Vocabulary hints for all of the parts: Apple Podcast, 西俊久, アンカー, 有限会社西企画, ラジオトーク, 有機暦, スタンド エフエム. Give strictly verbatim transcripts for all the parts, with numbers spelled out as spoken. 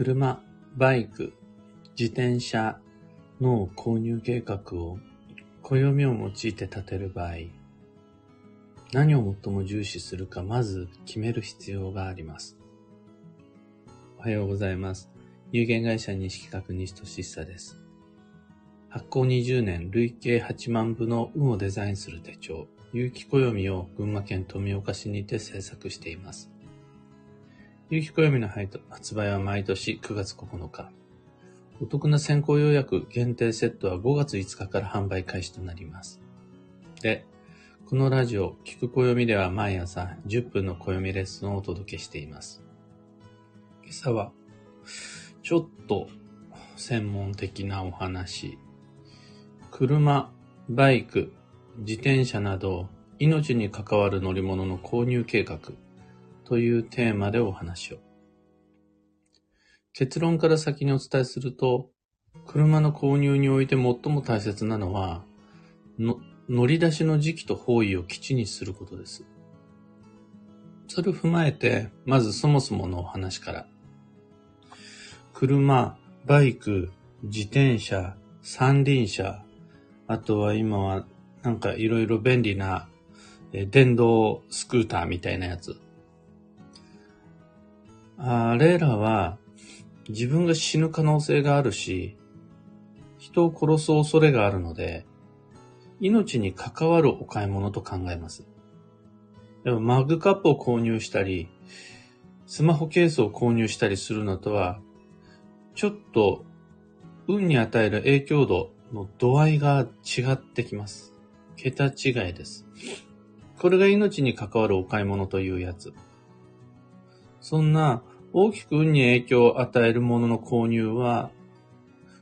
車、バイク、自転車の購入計画を暦を用いて立てる場合、何を最も重視するかまず決める必要があります。おはようございます。有限会社西企画西俊久です。発行にじゅうねん累計はちまんぶの運をデザインする手帳、有機暦を群馬県富岡市にて制作しています。有機暦の発売は毎年くがつここのか。お得な先行予約限定セットはごがついつかから販売開始となります。で、このラジオ、聞く暦では毎朝じゅっぷんの暦レッスンをお届けしています。今朝は、ちょっと専門的なお話。車、バイク、自転車など、命に関わる乗り物の購入計画というテーマでお話を。結論から先にお伝えすると、車の購入において最も大切なのは、の乗り出しの時期と方位を基地にすることです。それを踏まえて、まずそもそものお話から。車、バイク、自転車、三輪車、あとは今はなんかいろいろ便利なえ電動スクーターみたいなやつ。あれらは、自分が死ぬ可能性があるし、人を殺す恐れがあるので、命に関わるお買い物と考えます。でもマグカップを購入したり、スマホケースを購入したりするのとは、ちょっと運に与える影響度の度合いが違ってきます。桁違いです。これが命に関わるお買い物というやつ。そんな、大きく運に影響を与えるものの購入は、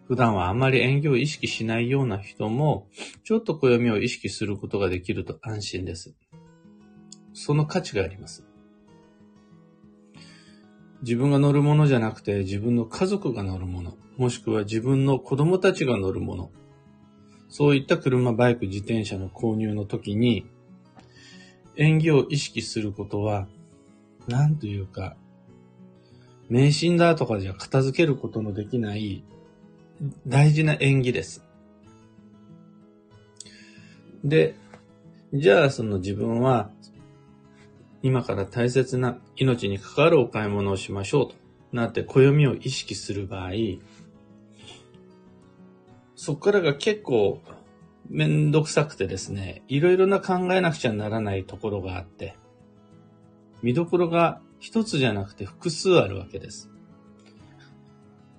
普段はあまり縁起を意識しないような人も、ちょっと暦を意識することができると安心です。その価値があります。自分が乗るものじゃなくて、自分の家族が乗るもの、もしくは自分の子供たちが乗るもの、そういった車、バイク、自転車の購入の時に、縁起を意識することは、なんというか、迷信だとかじゃ片付けることのできない大事な縁起です。で、じゃあその自分は今から大切な命に関わるお買い物をしましょうとなって暦を意識する場合、そこからが結構めんどくさくてですね、いろいろな考えなくちゃならないところがあって、見どころが一つじゃなくて複数あるわけです。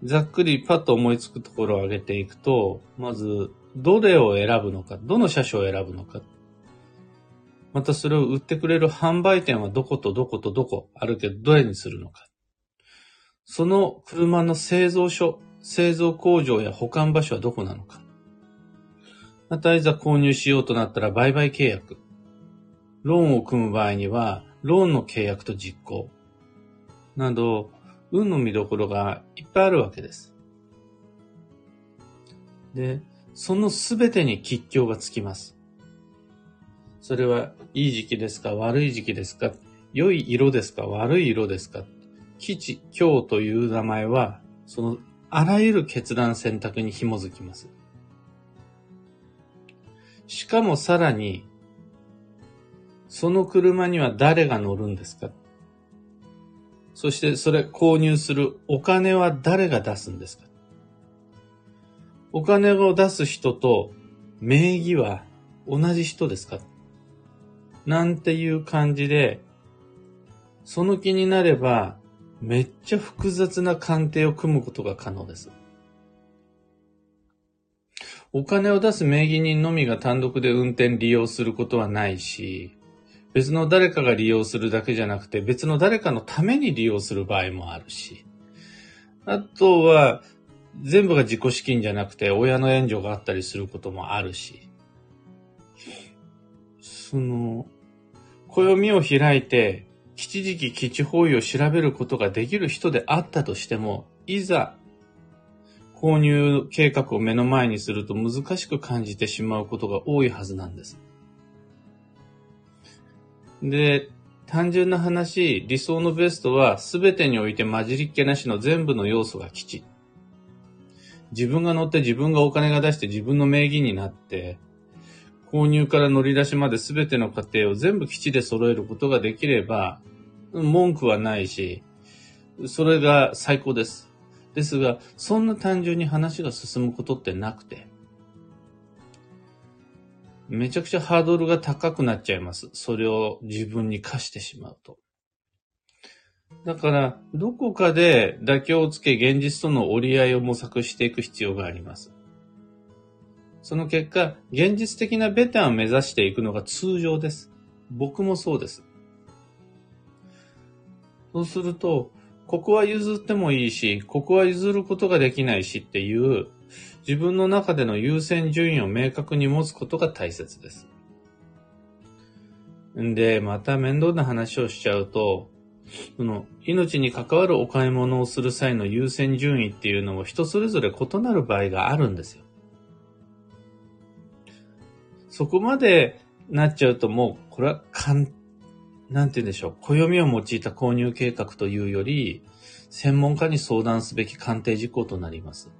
ざっくりパッと思いつくところを挙げていくと、まず、どれを選ぶのか、どの車種を選ぶのか、またそれを売ってくれる販売店はどことどことどこあるけど、どれにするのか。その車の製造所、製造工場や保管場所はどこなのか。また、いざ購入しようとなったら売買契約。ローンを組む場合には、ローンの契約と実行など運の見どころがいっぱいあるわけです。で、そのすべてに吉凶がつきます。それはいい時期ですか悪い時期ですか良い色ですか悪い色ですか吉凶という名前はそのあらゆる決断選択に紐づきます。しかもさらにその車には誰が乗るんですか？そしてそれ購入するお金は誰が出すんですか？お金を出す人と名義は同じ人ですか？なんていう感じで、その気になればめっちゃ複雑な鑑定を組むことが可能です。お金を出す名義人のみが単独で運転利用することはないし、別の誰かが利用するだけじゃなくて別の誰かのために利用する場合もあるし、あとは全部が自己資金じゃなくて親の援助があったりすることもあるし、その暦を開いて吉時期吉方位を調べることができる人であったとしても、いざ購入計画を目の前にすると難しく感じてしまうことが多いはずなんです。で、単純な話、理想のベストは全てにおいて混じりっけなしの全部の要素がきちっ。自分が乗って自分がお金が出して自分の名義になって、購入から乗り出しまで全ての過程を全部きちで揃えることができれば、文句はないし、それが最高です。ですが、そんな単純に話が進むことってなくて、めちゃくちゃハードルが高くなっちゃいます。それを自分に課してしまうと。だから、どこかで妥協をつけ現実との折り合いを模索していく必要があります。その結果、現実的なベターを目指していくのが通常です。僕もそうです。そうすると、ここは譲ってもいいし、ここは譲ることができないしっていう、自分の中での優先順位を明確に持つことが大切です。んで、また面倒な話をしちゃうと、その命に関わるお買い物をする際の優先順位っていうのも人それぞれ異なる場合があるんですよ。そこまでなっちゃうともう、これは簡、なんて言うんでしょう、暦を用いた購入計画というより、専門家に相談すべき鑑定事項となります。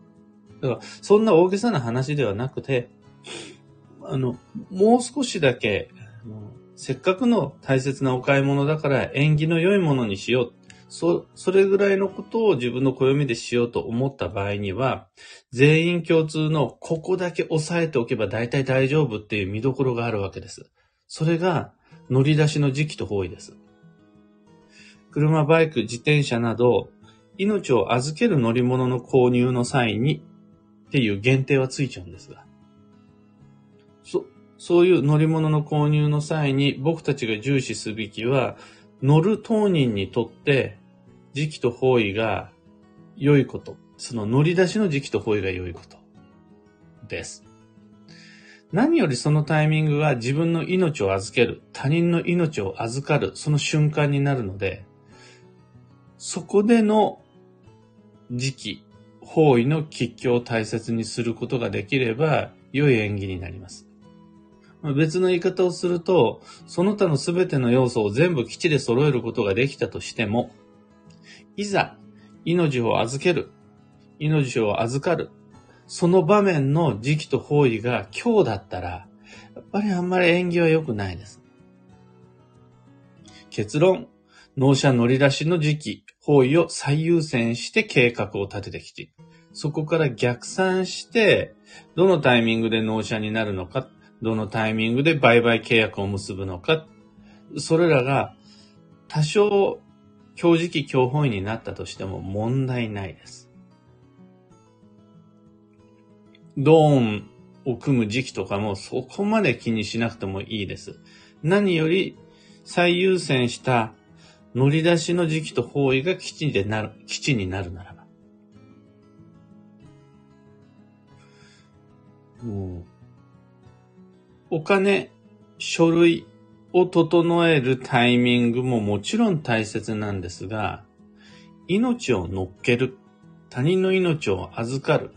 だからそんな大げさな話ではなくて、あの、もう少しだけ、あのせっかくの大切なお買い物だから縁起の良いものにしよう。そ、それぐらいのことを自分の暦でしようと思った場合には、全員共通のここだけ押さえておけば大体大丈夫っていう見どころがあるわけです。それが乗り出しの時期と方位です。車、バイク、自転車など、命を預ける乗り物の購入の際に、っていう限定はついちゃうんですが、そ、そういう乗り物の購入の際に僕たちが重視すべきは、乗る当人にとって時期と方位が良いこと、その乗り出しの時期と方位が良いことです。何よりそのタイミングが自分の命を預ける、他人の命を預かる、その瞬間になるので、そこでの時期、方位の吉凶を大切にすることができれば良い縁起になります。別の言い方をすると、その他のすべての要素を全部きちで揃えることができたとしても、いざ命を預ける、命を預かる、その場面の時期と方位が凶だったら、やっぱりあんまり縁起は良くないです。結論、納車乗り出しの時期、方位を最優先して計画を立ててきて、そこから逆算して、どのタイミングで納車になるのか、どのタイミングで売買契約を結ぶのか、それらが多少強時期強本位になったとしても問題ないです。ドーンを組む時期とかもそこまで気にしなくてもいいです。何より最優先した乗り出しの時期と方位が基地でなる、基地になるならば。もう、お金、書類を整えるタイミングももちろん大切なんですが、命を乗っける、他人の命を預かる。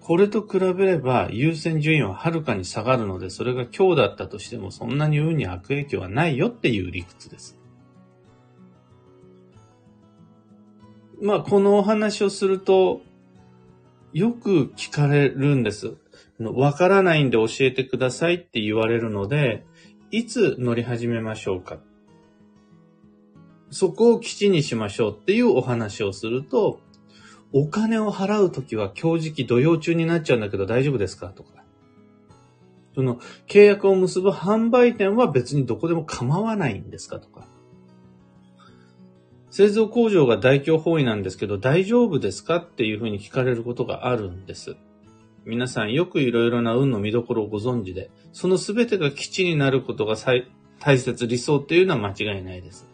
これと比べれば優先順位ははるかに下がるので、それが凶だったとしてもそんなに運に悪影響はないよっていう理屈です。まあ、このお話をすると、よく聞かれるんです。わからないんで教えてくださいって言われるので、いつ乗り始めましょうか。そこを基地にしましょうっていうお話をすると、お金を払うときは今日時期土曜中になっちゃうんだけど大丈夫ですかとか。その契約を結ぶ販売店は別にどこでも構わないんですかとか。製造工場が大凶方位なんですけど大丈夫ですかっていうふうに聞かれることがあるんです。皆さんよくいろいろな運の見どころをご存知で、そのすべてが基地になることが最大切、理想っていうのは間違いないです。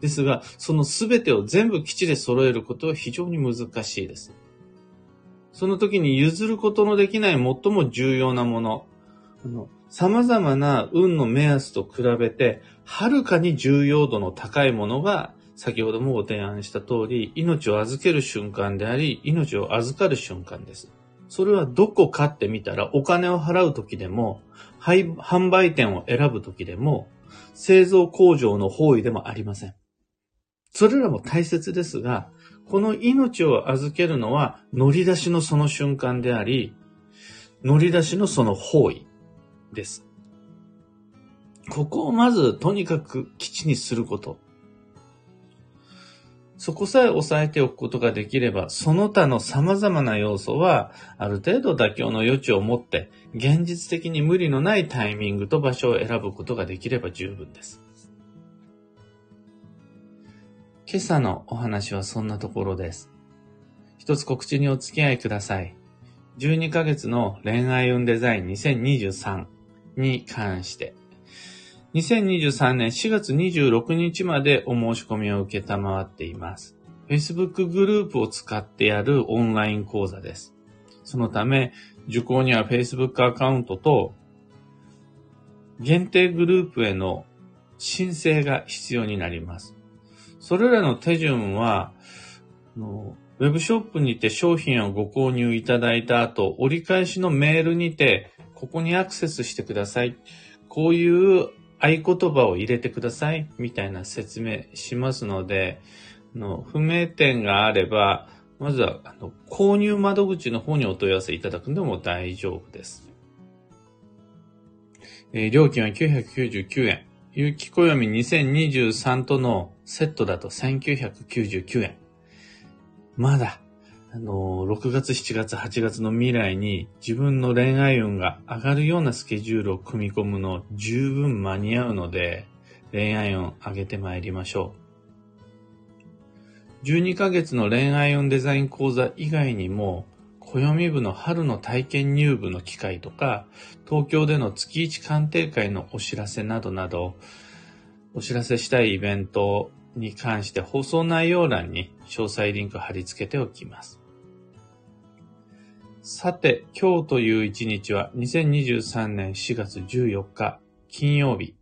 ですが、そのすべてを全部基地で揃えることは非常に難しいです。その時に譲ることのできない最も重要なもの、あの様々な運の目安と比べて、はるかに重要度の高いものが、先ほどもご提案した通り、命を預ける瞬間であり、命を預かる瞬間です。それはどこかって見たら、お金を払う時でも、販売店を選ぶ時でも、製造工場の方位でもありません。それらも大切ですが、この命を預けるのは乗り出しのその瞬間であり、乗り出しのその方位です。ここをまずとにかく基地にすること。そこさえ押さえておくことができれば、その他の様々な要素は、ある程度妥協の余地を持って、現実的に無理のないタイミングと場所を選ぶことができれば十分です。今朝のお話はそんなところです。一つ告知にお付き合いください。じゅうにかげつの恋愛運デザインにせんにじゅうさんに関して、にせんにじゅうさんねんしがつにじゅうろくにちまでお申し込みを受けたまわっています。Facebook グループを使ってやるオンライン講座です。そのため、受講には Facebook アカウントと限定グループへの申請が必要になります。それらの手順は、ウェブショップにて商品をご購入いただいた後、折り返しのメールにて、ここにアクセスしてください。こういう合言葉を入れてくださいみたいな説明しますので、の不明点があれば、まずはあの購入窓口の方にお問い合わせいただくのも大丈夫です。えー、料金はきゅうひゃくきゅうじゅうきゅうえん。有機暦にせんにじゅうさんとのセットだとせんきゅうひゃくきゅうじゅうきゅうえん。まだ、あの、ろくがつ、しちがつ、はちがつの未来に自分の恋愛運が上がるようなスケジュールを組み込むの十分間に合うので、恋愛運上げてまいりましょう。じゅうにかげつの恋愛運デザイン講座以外にも、暦部の春の体験入部の機会とか、東京での月いち鑑定会のお知らせなどなど、お知らせしたいイベントに関して放送内容欄に詳細リンク貼り付けておきます。さて、今日という一日はにせんにじゅうさんねんしがつじゅうよっか金曜日。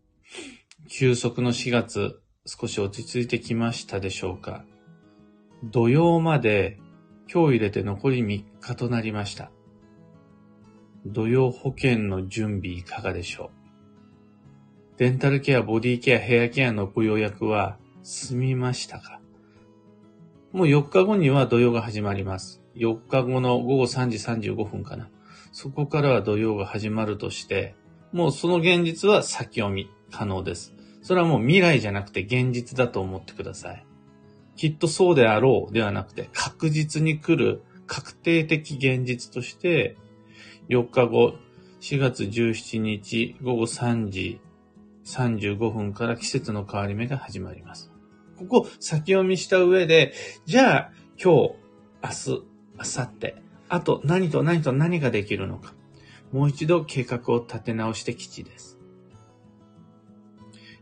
休息のしがつ、少し落ち着いてきましたでしょうか。土曜まで今日入れて残りみっかとなりました。土曜保険の準備いかがでしょう。デンタルケア、ボディケア、ヘアケアのご予約は済みましたか。もうよっかごには土曜が始まります。よっかごのごごさんじさんじゅうごふんかな。そこからは土曜が始まるとして、もうその現実は先読み可能です。それはもう未来じゃなくて現実だと思ってください。きっとそうであろうではなくて、確実に来る確定的現実として、よっかご、しがつじゅうしちにちごごさんじさんじゅうごふんから季節の変わり目が始まります。ここ先読みした上で、じゃあ今日、明日、明後日、あと何と何と何ができるのか、もう一度計画を立て直して基地です。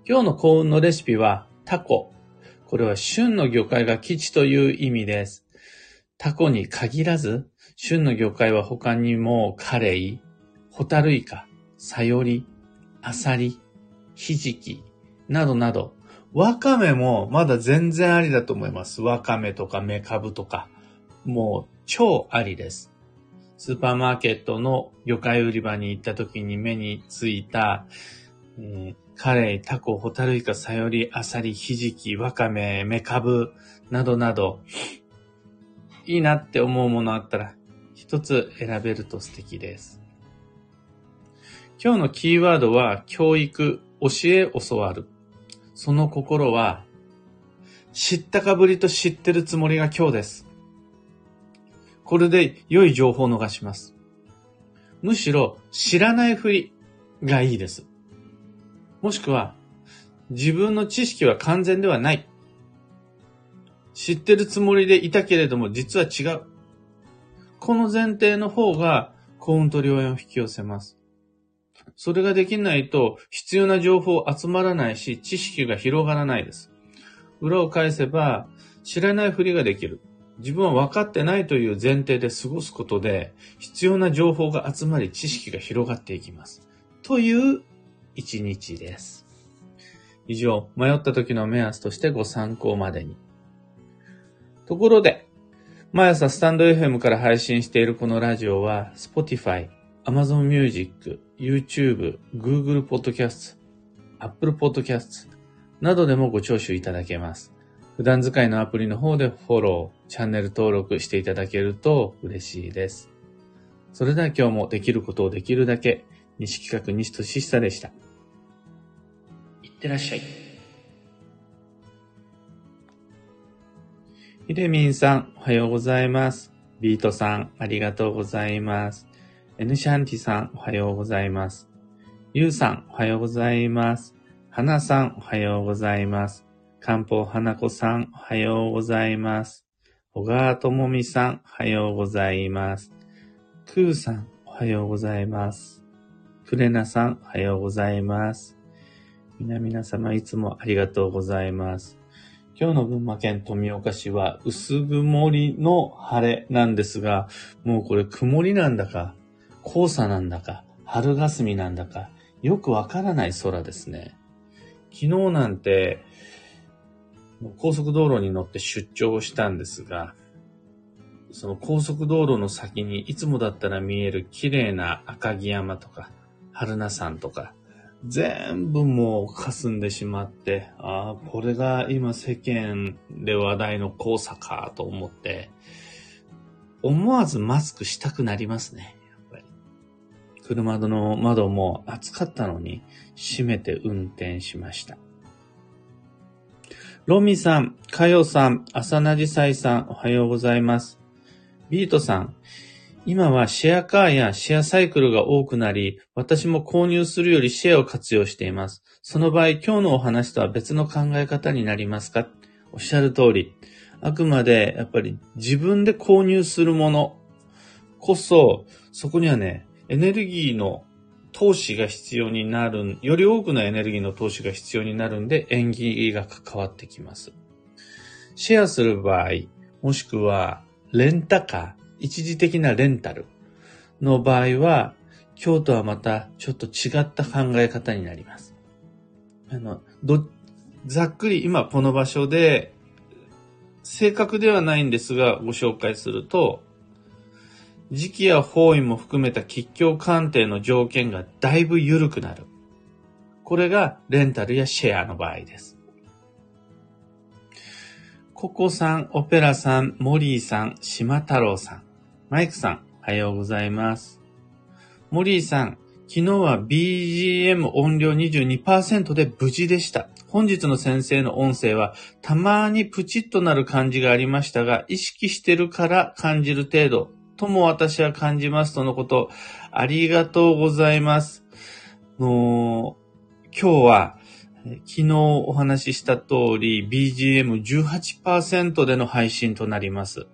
今日の幸運のレシピはタコ。これは旬の魚介が基地という意味です。タコに限らず、旬の魚介は他にもカレイ、ホタルイカ、サヨリ、アサリ、ヒジキなどなど、ワカメもまだ全然ありだと思います。ワカメとかメカブとか。もう超ありです。スーパーマーケットの魚介売り場に行った時に目についた、えー、カレイ、タコ、ホタルイカ、サヨリ、アサリ、ヒジキ、ワカメ、メカブなどなどいいなって思うものあったら一つ選べると素敵です。今日のキーワードは教育、教え、教わる。その心は知ったかぶりと知ってるつもりが今日です。これで良い情報を逃します。むしろ知らないふりがいいです。もしくは自分の知識は完全ではない。知ってるつもりでいたけれども実は違う。この前提の方が幸運と良縁を引き寄せます。それができないと必要な情報集まらないし知識が広がらないです。裏を返せば知らないふりができる。自分は分かってないという前提で過ごすことで必要な情報が集まり知識が広がっていきます。という一日です。以上、迷った時の目安としてご参考までに。ところで、毎朝スタンド エフエム から配信しているこのラジオは Spotify、Amazon Music、YouTube、Google Podcast、Apple Podcast などでもご聴取いただけます。普段使いのアプリの方でフォロー、チャンネル登録していただけると嬉しいです。それでは今日もできることをできるだけ、西企画西俊久でした。いってらっしゃい。ひでみんさん、おはようございます。ビートさん、ありがとうございます。エヌシャンティさん、おはようございます。ゆうさん、おはようございます。はなさん、おはようございます。かんぽうはなこさん、おはようございます。小川ともみさん、おはようございます。くうさん、おはようございます。くれなさん、おはようございます。みなみなさま、いつもありがとうございます。今日の群馬県富岡市は薄曇りの晴れなんですが、もうこれ曇りなんだか、黄砂なんだか、春霞なんだか、よくわからない空ですね。昨日なんて、高速道路に乗って出張をしたんですが、その高速道路の先にいつもだったら見える綺麗な赤城山とか春名山とか全部もう霞んでしまって、ああこれが今世間で話題の黄砂かと思って、思わずマスクしたくなりますね。やっぱり車の窓も暑かったのに閉めて運転しました。ロミさん、カヨさん、アサナジサイさん、おはようございます。ビートさん、今はシェアカーやシェアサイクルが多くなり、私も購入するよりシェアを活用しています。その場合、今日のお話とは別の考え方になりますか？おっしゃる通り、あくまでやっぱり自分で購入するものこそ、そこにはね、エネルギーの投資が必要になる、より多くのエネルギーの投資が必要になるんで、縁起が関わってきます。シェアする場合、もしくはレンタカー、一時的なレンタルの場合は、今日とはまたちょっと違った考え方になります。あの、ど、ざっくり今この場所で、正確ではないんですがご紹介すると、時期や方位も含めた吉凶鑑定の条件がだいぶ緩くなる。これがレンタルやシェアの場合です。ココさん、オペラさん、モリーさん、島太郎さん、マイクさん、おはようございます。モリーさん、昨日は ビージーエム 音量 にじゅうにパーセント で無事でした。本日の先生の音声はたまにプチッとなる感じがありましたが、意識してるから感じる程度とも私は感じますとのこと。ありがとうございます。の今日は昨日お話しした通り ビージーエムじゅうはちパーセント での配信となります。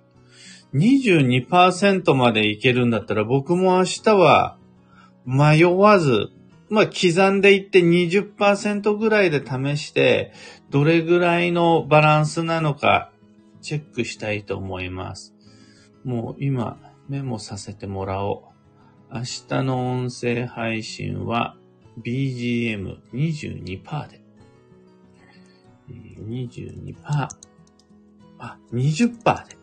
にじゅうにパーセント までいけるんだったら僕も明日は迷わず、まあ、刻んでいって にじゅっパーセント ぐらいで試してどれぐらいのバランスなのかチェックしたいと思います。もう今メモさせてもらおう。明日の音声配信は ビージーエムにじゅうにパーセント で。にじゅうにパーセント。あ、にじゅっパーセント で。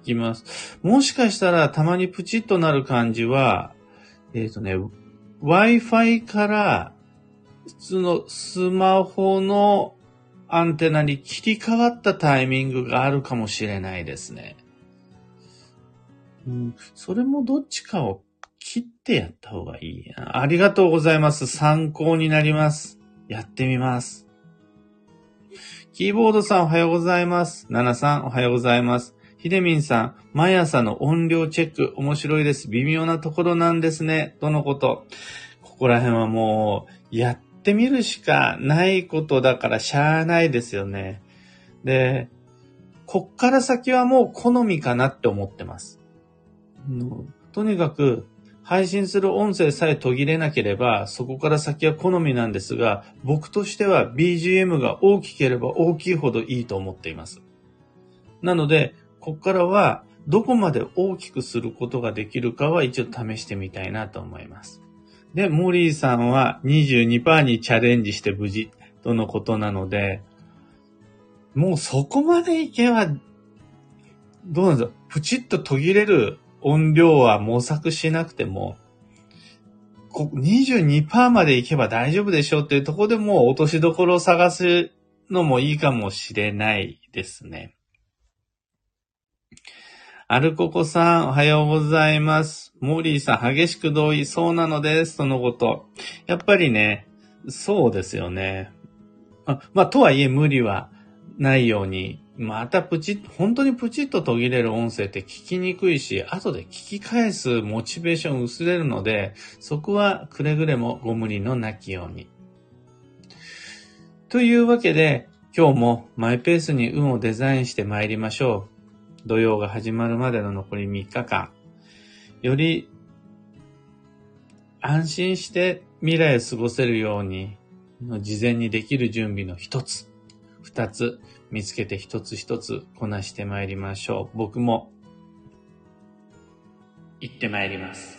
いきます。もしかしたらたまにプチッとなる感じは、えっとね、Wi-Fi から普通のスマホのアンテナに切り替わったタイミングがあるかもしれないですね。うん、それもどっちかを切ってやった方がいいな。ありがとうございます。参考になります。やってみます。キーボードさんおはようございます。ナナさんおはようございます。ひでみんさん、毎朝の音量チェック面白いです。微妙なところなんですね。とのこと。ここら辺はもうやってみるしかないことだからしゃあないですよね。で、こっから先はもう好みかなって思ってます。とにかく配信する音声さえ途切れなければそこから先は好みなんですが、僕としては ビージーエム が大きければ大きいほどいいと思っています。なのでここからはどこまで大きくすることができるかは一応試してみたいなと思います。で、モリーさんは にじゅうにパーセント にチャレンジして無事とのことなので、もうそこまでいけばどうなんですか、プチッと途切れる音量は模索しなくても、にじゅうにパーセント までいけば大丈夫でしょうっていうところでもう落としどころを探すのもいいかもしれないですね。アルココさん、おはようございます。モーリーさん、激しく同意。そうなのです。そのこと。やっぱりね、そうですよね。あ、まあ、とはいえ無理はないように、またプチッと、本当にプチッと途切れる音声って聞きにくいし、後で聞き返すモチベーション薄れるので、そこはくれぐれもご無理のなきように。というわけで、今日もマイペースに運をデザインして参りましょう。土曜が始まるまでの残りみっかかん、より安心して未来を過ごせるように事前にできる準備の一つ二つ見つけて一つ一つこなしてまいりましょう。僕も行ってまいります。